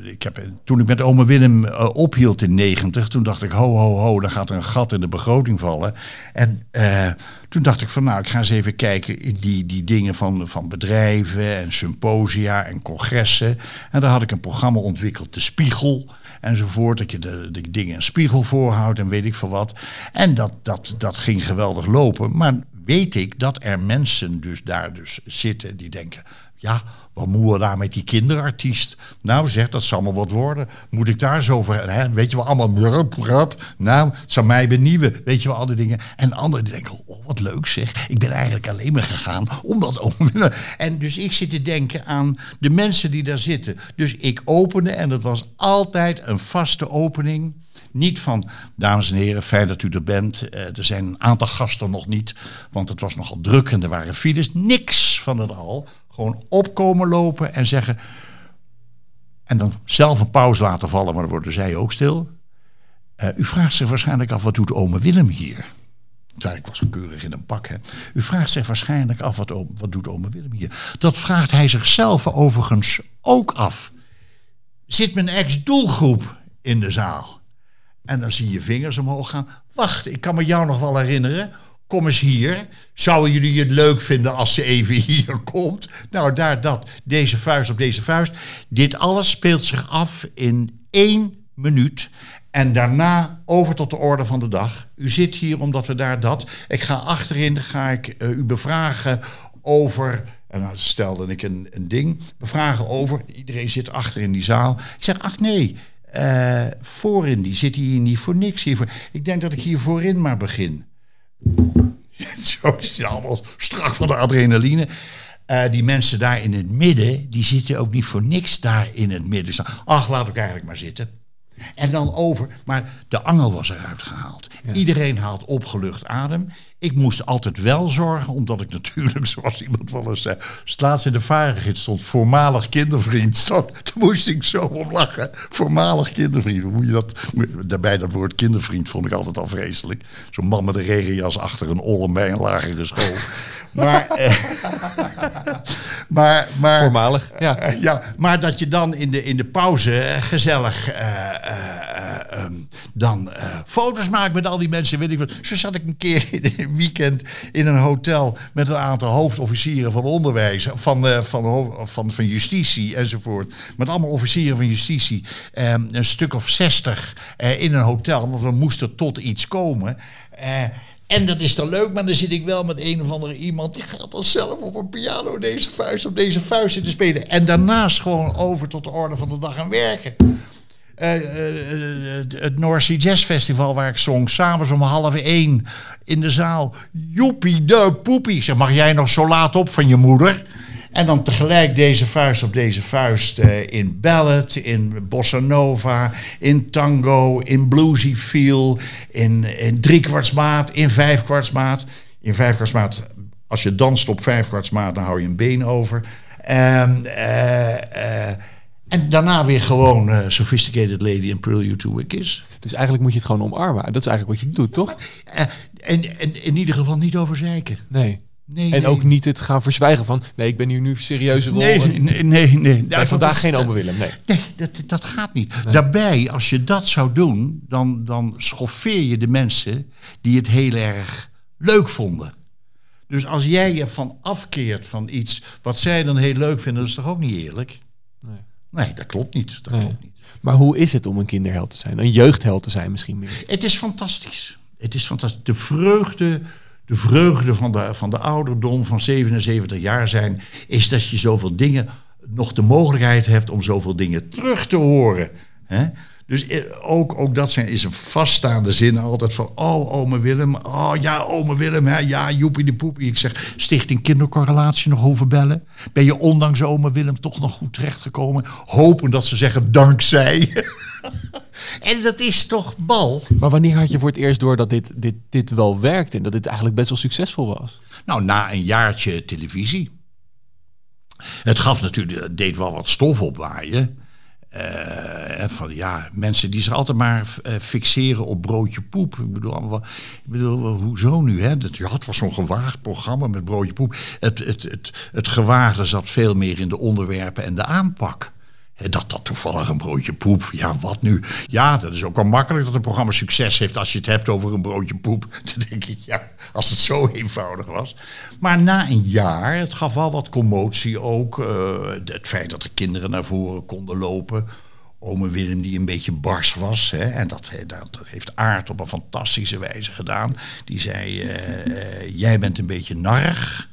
uh, ik heb, toen ik met Ome Willem uh, ophield in negentig, toen dacht ik, ho, ho, ho, dan gaat er een gat in de begroting vallen. En uh, toen dacht ik van, nou, ik ga eens even kijken in die, die dingen van, van bedrijven en symposia en congressen. En daar had ik een programma ontwikkeld, De Spiegel enzovoort. Dat je de, de dingen een spiegel voorhoudt en weet ik veel wat. En dat, dat, dat ging geweldig lopen. Maar weet ik dat er mensen dus daar dus zitten die denken, ja, wat moeten we daar met die kinderartiest? Nou zeg, dat zal maar wat worden. Moet ik daar zo voor, hè? Weet je wel, allemaal brup, brup. Nou, het zou mij benieuwen. Weet je wel, al die dingen. En anderen denken, oh, wat leuk zeg. Ik ben eigenlijk alleen maar gegaan om dat open te. En dus ik zit te denken aan de mensen die daar zitten. Dus ik opende en dat was altijd een vaste opening. Niet van, dames en heren, fijn dat u er bent. Uh, er zijn een aantal gasten nog niet, want het was nogal druk en er waren files. Niks van het al. Gewoon opkomen lopen en zeggen, en dan zelf een pauze laten vallen, maar dan worden zij ook stil. Uh, u vraagt zich waarschijnlijk af, wat doet Ome Willem hier? Terwijl ik was keurig in een pak. Hè. U vraagt zich waarschijnlijk af, wat, wat doet Ome Willem hier? Dat vraagt hij zichzelf overigens ook af. Zit mijn ex-doelgroep in de zaal? En dan zie je vingers omhoog gaan. Wacht, ik kan me jou nog wel herinneren. Kom eens hier. Zouden jullie het leuk vinden als ze even hier komt? Nou, daar dat. Deze vuist op deze vuist. Dit alles speelt zich af in één minuut. En daarna over tot de orde van de dag. U zit hier omdat we daar dat. Ik ga achterin, ga ik uh, u bevragen over. En dan stelde ik een, een ding. Bevragen over. Iedereen zit achter in die zaal. Ik zeg, ach nee. Uh, voorin, die zit hier niet voor niks. Hiervoor. Ik denk dat ik hier voorin maar begin. Zo, die zijn allemaal strak van de adrenaline. Uh, die mensen daar in het midden, die zitten ook niet voor niks daar in het midden. Ach, laat ik eigenlijk maar zitten. En dan over, maar de angel was eruit gehaald. Ja. Iedereen haalt opgelucht adem. Ik moest altijd wel zorgen, omdat ik natuurlijk, zoals iemand wel eens zei, als het laatst in de varengids stond, voormalig kindervriend. Daar moest ik zo om lachen. Voormalig kindervriend. Hoe moet je dat? Daarbij dat woord kindervriend vond ik altijd al vreselijk. Zo'n man met een regenjas achter een olm bij een lagere school. Maar, eh, maar, maar... Voormalig, ja. ja. Maar dat je dan in de, in de pauze gezellig uh, uh, um, dan uh, foto's maakt met al die mensen. Weet ik wat. Zo zat ik een keer in weekend in een hotel met een aantal hoofdofficieren van onderwijs, van, uh, van, van, van justitie enzovoort. Met allemaal officieren van justitie. Um, een stuk of zestig uh, in een hotel, want we moesten tot iets komen. Uh, En dat is dan leuk, maar dan zit ik wel met een of andere iemand die gaat dan zelf op een piano deze vuist op deze vuist zitten spelen. En daarnaast gewoon over tot de orde van de dag aan werken. Uh, uh, uh, het Noorsee Jazz Festival waar ik zong, s'avonds om half één in de zaal. Joepie de poepie. Zeg, mag jij nog zo laat op van je moeder? En dan tegelijk deze vuist op deze vuist uh, in ballad, in bossa nova, in tango, in bluesy feel, in, in driekwartsmaat, in vijfkwartsmaat. In vijfkwartsmaat, als je danst op vijfkwartsmaat, dan hou je een been over. Um, uh, uh, en daarna weer gewoon uh, Sophisticated Lady and Prelude to a Kiss. Dus eigenlijk moet je het gewoon omarmen. Dat is eigenlijk wat je doet, toch? Uh, en, en in ieder geval niet over zeiken. Nee. Nee, en nee. ook niet het gaan verzwijgen van, nee, ik ben hier nu serieuze rol. Nee, nee, nee. nee. Ja, vandaag is, geen Ome Willem, nee. Nee, dat, dat gaat niet. Nee. Daarbij, als je dat zou doen, dan, dan schoffeer je de mensen die het heel erg leuk vonden. Dus als jij je van afkeert van iets wat zij dan heel leuk vinden, dat is toch ook niet eerlijk? Nee, nee dat klopt niet. Dat nee. klopt niet. Maar hoe is het om een kinderheld te zijn? Een jeugdheld te zijn misschien meer? Het is fantastisch. Het is fantastisch. De vreugde... De vreugde van de, van de ouderdom van zevenenzeventig jaar zijn, is dat je zoveel dingen nog de mogelijkheid hebt om zoveel dingen terug te horen. Hè? Dus ook, ook dat zijn, is een vaststaande zin altijd van... oh, ome Willem, oh ja, ome Willem, hè, ja, joepie de poepie. Ik zeg, Stichting Kindercorrelatie nog overbellen. Ben je ondanks ome Willem toch nog goed terechtgekomen? Hopen dat ze zeggen, dankzij. En dat is toch bal. Maar wanneer had je voor het eerst door dat dit, dit, dit wel werkte... en dat dit eigenlijk best wel succesvol was? Nou, na een jaartje televisie. Het gaf natuurlijk, deed wel wat stof opwaaien... Uh, van ja, mensen die zich altijd maar uh, fixeren op broodje poep. Ik bedoel, allemaal, ik bedoel hoezo nu? Hè? Dat, ja, het was zo'n gewaagd programma met broodje poep. Het, het, het, het gewaagde zat veel meer in de onderwerpen en de aanpak. Dat dat toevallig een broodje poep, ja, wat nu? Ja, dat is ook wel makkelijk dat een programma succes heeft... als je het hebt over een broodje poep. Dan denk ik, ja, als het zo eenvoudig was. Maar na een jaar, het gaf wel wat commotie ook. Uh, het feit dat de kinderen naar voren konden lopen. Ome Willem die een beetje bars was. Hè, en dat, dat, dat heeft Aart op een fantastische wijze gedaan. Die zei, uh, uh, jij bent een beetje narrig.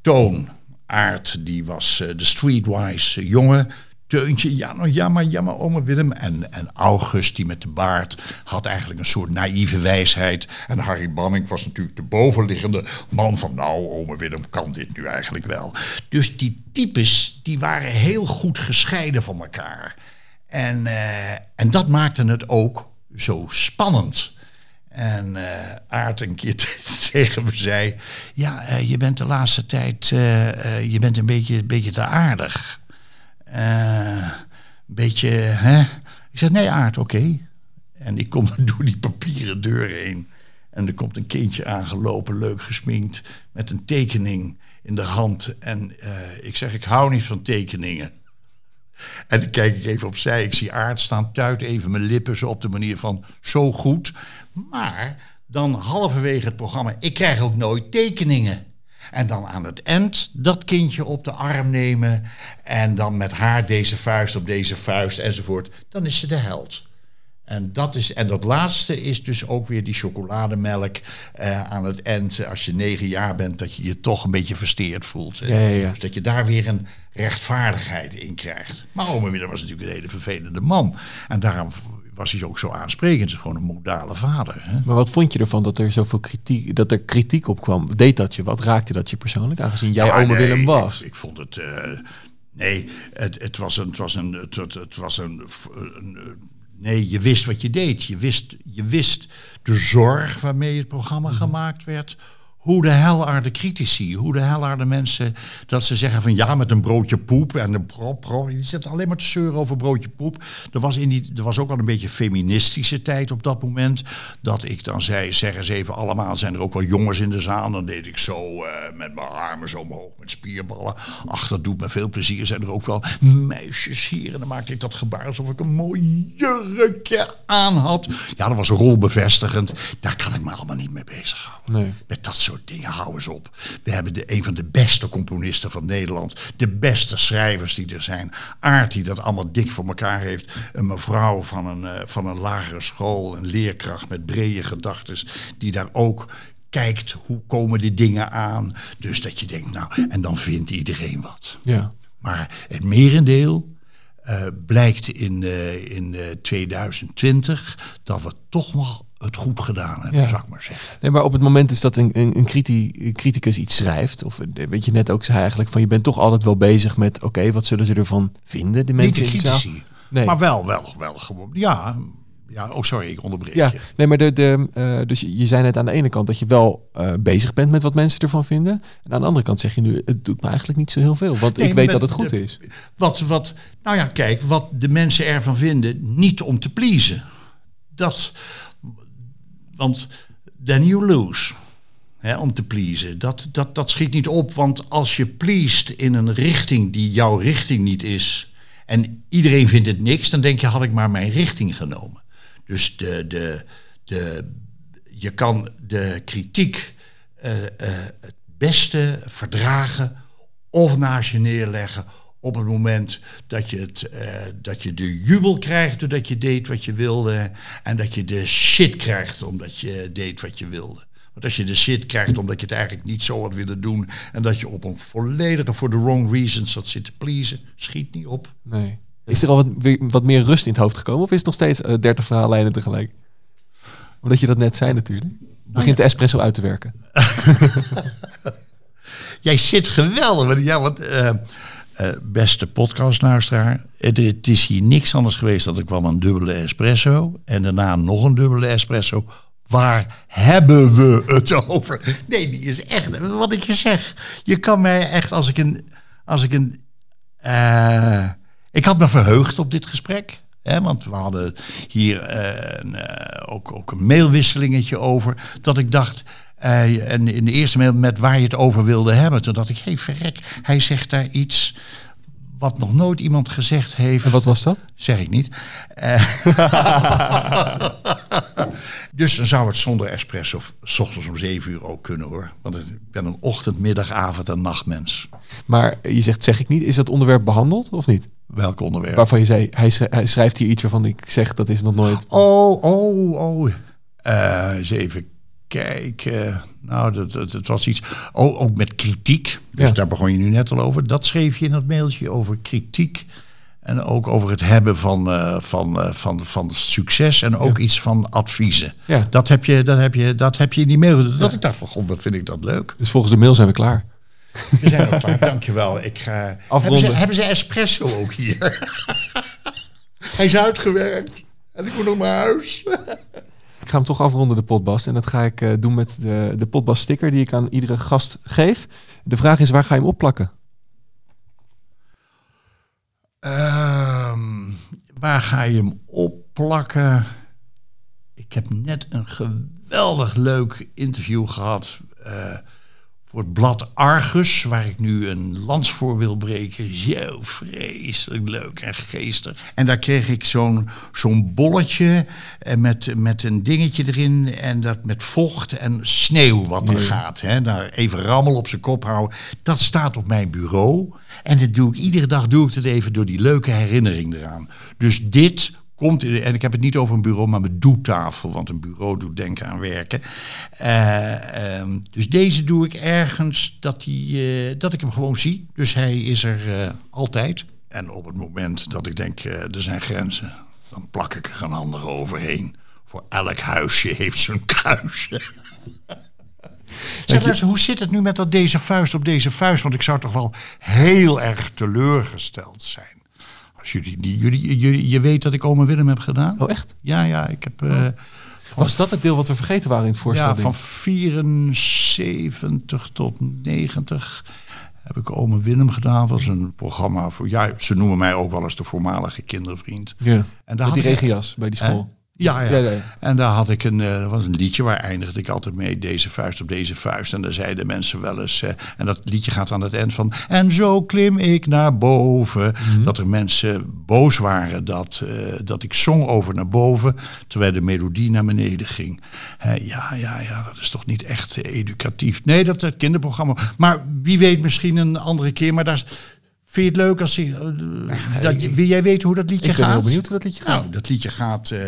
Toon, Aart, die was uh, de streetwise jongen... Teuntje, ja, nou, ja, maar, ja, maar ome Willem. En, en August, die met de baard, had eigenlijk een soort naïeve wijsheid. En Harry Bannink was natuurlijk de bovenliggende man van... nou, ome Willem kan dit nu eigenlijk wel. Dus die types, die waren heel goed gescheiden van elkaar. En, eh, en dat maakte het ook zo spannend... En uh, Aart een keer t- tegen me zei... ja, uh, je bent de laatste tijd uh, uh, je bent een beetje, beetje te aardig... Een uh, beetje, hè? Ik zeg, nee Aart, oké. Okay. En ik kom door die papieren deur heen. En er komt een kindje aangelopen, leuk gesminkt... met een tekening in de hand. En uh, ik zeg, ik hou niet van tekeningen. En dan kijk ik even opzij. Ik zie Aart staan, tuit even mijn lippen... zo op de manier van, zo goed. Maar dan halverwege het programma... ik krijg ook nooit tekeningen... En dan aan het eind dat kindje op de arm nemen... en dan met haar deze vuist op deze vuist enzovoort. Dan is ze de held. En dat, is, en dat laatste is dus ook weer die chocolademelk uh, aan het eind. Als je negen jaar bent, dat je je toch een beetje versteerd voelt. Ja, ja, ja. Dus dat je daar weer een rechtvaardigheid in krijgt. Maar ome Willem was natuurlijk een hele vervelende man. En daarom... was hij ook zo aansprekend. Het is gewoon een modale vader. Hè? Maar wat vond je ervan dat er zoveel kritiek, dat er kritiek op kwam? Deed dat je wat? Raakte dat je persoonlijk? Aangezien jouw ja, ome nee, Willem was. Ik, ik vond het... Uh, nee, het, het was een... Het was een, het, het was een, een nee, je wist wat je deed. Je wist, je wist de zorg waarmee het programma hmm. gemaakt werd... Hoe de hel are de critici? Hoe de hel are de mensen dat ze zeggen van... ja, met een broodje poep en een pro, pro. Die zitten alleen maar te zeuren over broodje poep. Er was, in die, er was ook al een beetje feministische tijd op dat moment. Dat ik dan zei, zeg eens even allemaal... zijn er ook wel jongens in de zaal? Dan deed ik zo uh, met mijn armen zo omhoog, met spierballen. Ach, dat doet me veel plezier. Zijn er ook wel meisjes hier? En dan maakte ik dat gebaar alsof ik een mooi jurkje aan had. Ja, dat was rolbevestigend. Daar kan ik me allemaal niet mee bezighouden. Nee. Met dat soort dingen, hou eens op. We hebben de, een van de beste componisten van Nederland. De beste schrijvers die er zijn. Aart die dat allemaal dik voor elkaar heeft. Een mevrouw van een, uh, van een lagere school. Een leerkracht met brede gedachtes. Die daar ook kijkt, hoe komen die dingen aan. Dus dat je denkt, nou, en dan vindt iedereen wat. Ja. Maar het merendeel uh, blijkt in, uh, in uh, tweeduizend twintig dat we toch wel het goed gedaan hebben, ja. Zou ik maar zeggen. Nee, maar op het moment is dat een, een, een, criti- een criticus iets schrijft... of weet je, net ook zei eigenlijk van... je bent toch altijd wel bezig met... oké, okay, wat zullen ze ervan vinden, de mensen Niet de critici, in de zaal? Nee. Maar wel, wel, wel gewoon. Ja, ja, oh sorry, ik onderbreek ja, je. Nee, maar de, de, uh, dus je zei net aan de ene kant... dat je wel uh, bezig bent met wat mensen ervan vinden... en aan de andere kant zeg je nu... het doet me eigenlijk niet zo heel veel, want nee, ik weet met, dat het goed uh, is. Wat, wat, nou ja, kijk, wat de mensen ervan vinden... niet om te pleasen. Dat... Want then you lose, hè, om te pleasen. Dat, dat, dat schiet niet op, want als je pleased in een richting die jouw richting niet is... en iedereen vindt het niks, dan denk je, had ik maar mijn richting genomen. Dus de, de, de, je kan de kritiek uh, uh, het beste verdragen of naast je neerleggen... op het moment dat je, het, uh, dat je de jubel krijgt doordat je deed wat je wilde... en dat je de shit krijgt omdat je deed wat je wilde. Want als je de shit krijgt omdat je het eigenlijk niet zo had willen doen... en dat je op een volledige, for the wrong reasons, had zitten pleasen... schiet niet op. Nee. Is er al wat, wat meer rust in het hoofd gekomen? Of is het nog steeds uh, dertig verhaallijnen tegelijk? Omdat je dat net zei natuurlijk. Begint de espresso uit te werken. Jij zit geweldig. Ja, want, uh, uh, beste podcastluisteraar. Het, het is hier niks anders geweest dan er kwam een dubbele espresso. En daarna nog een dubbele espresso. Waar hebben we het over? Nee, die is echt wat ik je zeg. Je kan mij echt als ik een... Als ik, een uh, ik had me verheugd op dit gesprek. Hè, want we hadden hier uh, een, uh, ook, ook een mailwisselingetje over. Dat ik dacht... Uh, en in de eerste mail met waar je het over wilde hebben. Toen dacht ik, hé hey, verrek, hij zegt daar iets wat nog nooit iemand gezegd heeft. En wat was dat? Zeg ik niet. Uh, dus dan zou het zonder espresso s ochtends om zeven uur ook kunnen hoor. Want ik ben een ochtend, middag, avond en nachtmens. Maar je zegt zeg ik niet, is dat onderwerp behandeld of niet? Welk onderwerp? Waarvan je zei, hij schrijft hier iets waarvan ik zeg dat is nog nooit. Oh, oh, oh. Uh, eens even Kijk, uh, nou, dat, dat, dat was iets... Oh, ook met kritiek. Dus ja. Daar begon je nu net al over. Dat schreef je in dat mailtje over kritiek. En ook over het hebben van, uh, van, uh, van, van succes. En ook ja. iets van adviezen. Ja. Dat, heb je, dat, heb je, dat heb je in die mail. Dat ja. ik dacht van, god, wat vind ik dat leuk. Dus volgens de mail zijn we klaar. We zijn ook klaar, dankjewel. Ik ga... Afronden. Hebben ze, hebben ze espresso ook hier? Hij is uitgewerkt. En ik moet nog naar huis. Ik ga hem toch afronden, de potbast. En dat ga ik uh, doen met de, de potbast sticker die ik aan iedere gast geef. De vraag is, waar ga je hem opplakken? Uh, waar ga je hem opplakken? Ik heb net een geweldig leuk interview gehad uh, voor het blad Argus, waar ik nu een lans voor wil breken. Zo vreselijk leuk en geestig. En daar kreeg ik zo'n zo'n bolletje met, met een dingetje erin. En dat met vocht en sneeuw wat er nee. gaat. Hè. Daar even rammel op zijn kop houden. Dat staat op mijn bureau. En dat doe ik iedere dag doe ik dat even door die leuke herinnering eraan. Dus dit komt, in, en ik heb het niet over een bureau, maar mijn doetafel. Want een bureau doet denken aan werken. Uh, um, dus deze doe ik ergens dat, die, uh, dat ik hem gewoon zie. Dus hij is er uh, altijd. En op het moment dat ik denk, uh, er zijn grenzen, dan plak ik er een andere overheen. Voor elk huisje heeft zijn kruisje. Zeg, hoe zit het nu met dat deze vuist op deze vuist? Want ik zou toch wel heel erg teleurgesteld zijn. Jullie, jullie, jullie, je weet dat ik Ome Willem heb gedaan. Oh, echt? Ja, ja. Ik heb, uh, was dat het deel wat we vergeten waren in het voorstel? Ja, van vierenzeventig tot negentig heb ik Ome Willem gedaan. Dat was een programma voor... Ja, ze noemen mij ook wel eens de voormalige kindervriend. Ja, en daar met die regenjas bij die school. Eh? Ja, ja. Ja, ja, ja. En daar had ik een, uh, was een liedje waar eindigde ik altijd mee. Deze vuist op deze vuist. En daar zeiden mensen wel eens... Uh, en dat liedje gaat aan het eind van... En zo klim ik naar boven. Mm-hmm. Dat er mensen boos waren dat, uh, dat ik zong over naar boven... terwijl de melodie naar beneden ging. He, ja, ja, ja, dat is toch niet echt uh, educatief. Nee, dat het kinderprogramma... Maar wie weet misschien een andere keer, maar daar... Is, vind je het leuk als je, uh, dat, jij weet hoe dat liedje gaat? Ik ben heel benieuwd hoe dat liedje gaat. Nou, dat liedje gaat... Uh,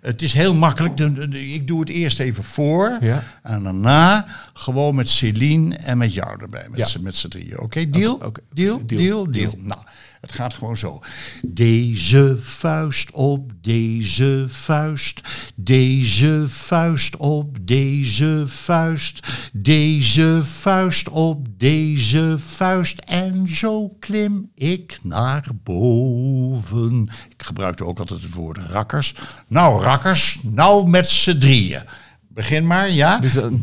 het is heel makkelijk. De, de, de, ik doe het eerst even voor. Ja. En daarna gewoon met Céline en met jou erbij. Met ja. z'n drieën. Oké, okay, deal? Okay, okay. Deal? Deal? Deal? Deal? Nou, het gaat gewoon zo. Deze vuist op deze vuist. Deze vuist op deze vuist. Deze vuist op deze vuist. En zo klim ik naar boven. Ik gebruikte ook altijd het woord rakkers. Nou rakkers, nou met z'n drieën. Begin maar, ja. Dus deze,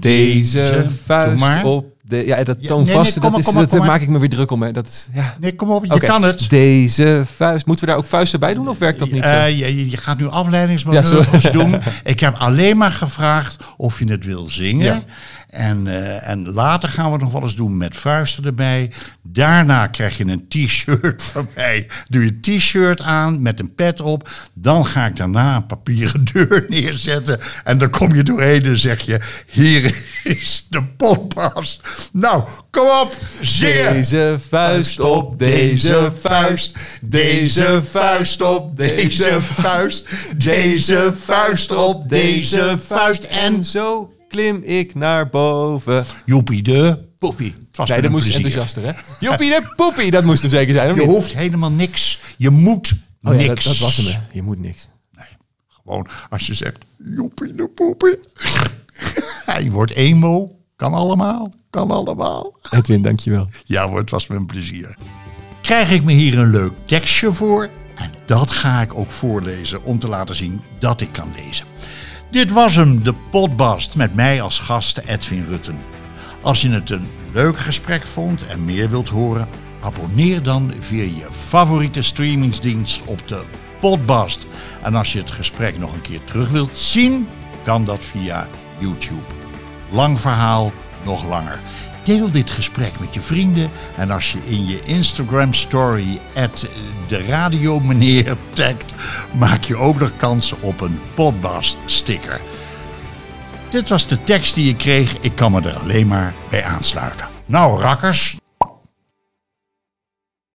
deze vuist maar. Op... De, ja, dat toonvaste, ja, nee, nee, dat, is, op, dat op, maak maar. Ik me weer druk om. Hè. Dat is, ja. Nee, kom op, je okay. kan het. Deze vuist. Moeten we daar ook vuisten bij doen of werkt dat niet zo? Uh, je, je gaat nu afleidingsmanoeuvres ja, doen. Ik heb alleen maar gevraagd of je het wil zingen. Ja. En, uh, en later gaan we het nog wel eens doen met vuisten erbij. Daarna krijg je een t-shirt van mij. Doe je een t-shirt aan met een pet op. Dan ga ik daarna een papieren deur neerzetten. En dan kom je doorheen en zeg je... Hier is de potbast. Nou, kom op, zingen! Deze vuist op deze vuist. Deze vuist op deze vuist. Deze vuist op deze vuist. En zo... Klim ik naar boven. Joepie de poepie. Nee, dat moest enthousiaster, hè? Joepie de poepie, dat moest hem zeker zijn. Je hoeft helemaal niks. Je moet Oh, niks. Ja, dat, dat was hem. Je moet niks. Nee, gewoon als je zegt, joepie de poepie. Hij wordt emo. Kan allemaal. Kan allemaal. Edwin, dankjewel. Ja hoor, het was me een plezier. Krijg ik me hier een leuk tekstje voor? En dat ga ik ook voorlezen om te laten zien dat ik kan lezen. Dit was hem, de podcast met mij als gast Edwin Rutten. Als je het een leuk gesprek vond en meer wilt horen, abonneer dan via je favoriete streamingsdienst op de podcast. En als je het gesprek nog een keer terug wilt zien, kan dat via YouTube. Lang verhaal, nog langer. Deel dit gesprek met je vrienden en als je in je Instagram story at de radio meneer tagt, maak je ook nog kans op een podcast sticker. Dit was de tekst die je kreeg. Ik kan me er alleen maar bij aansluiten. Nou, rakkers.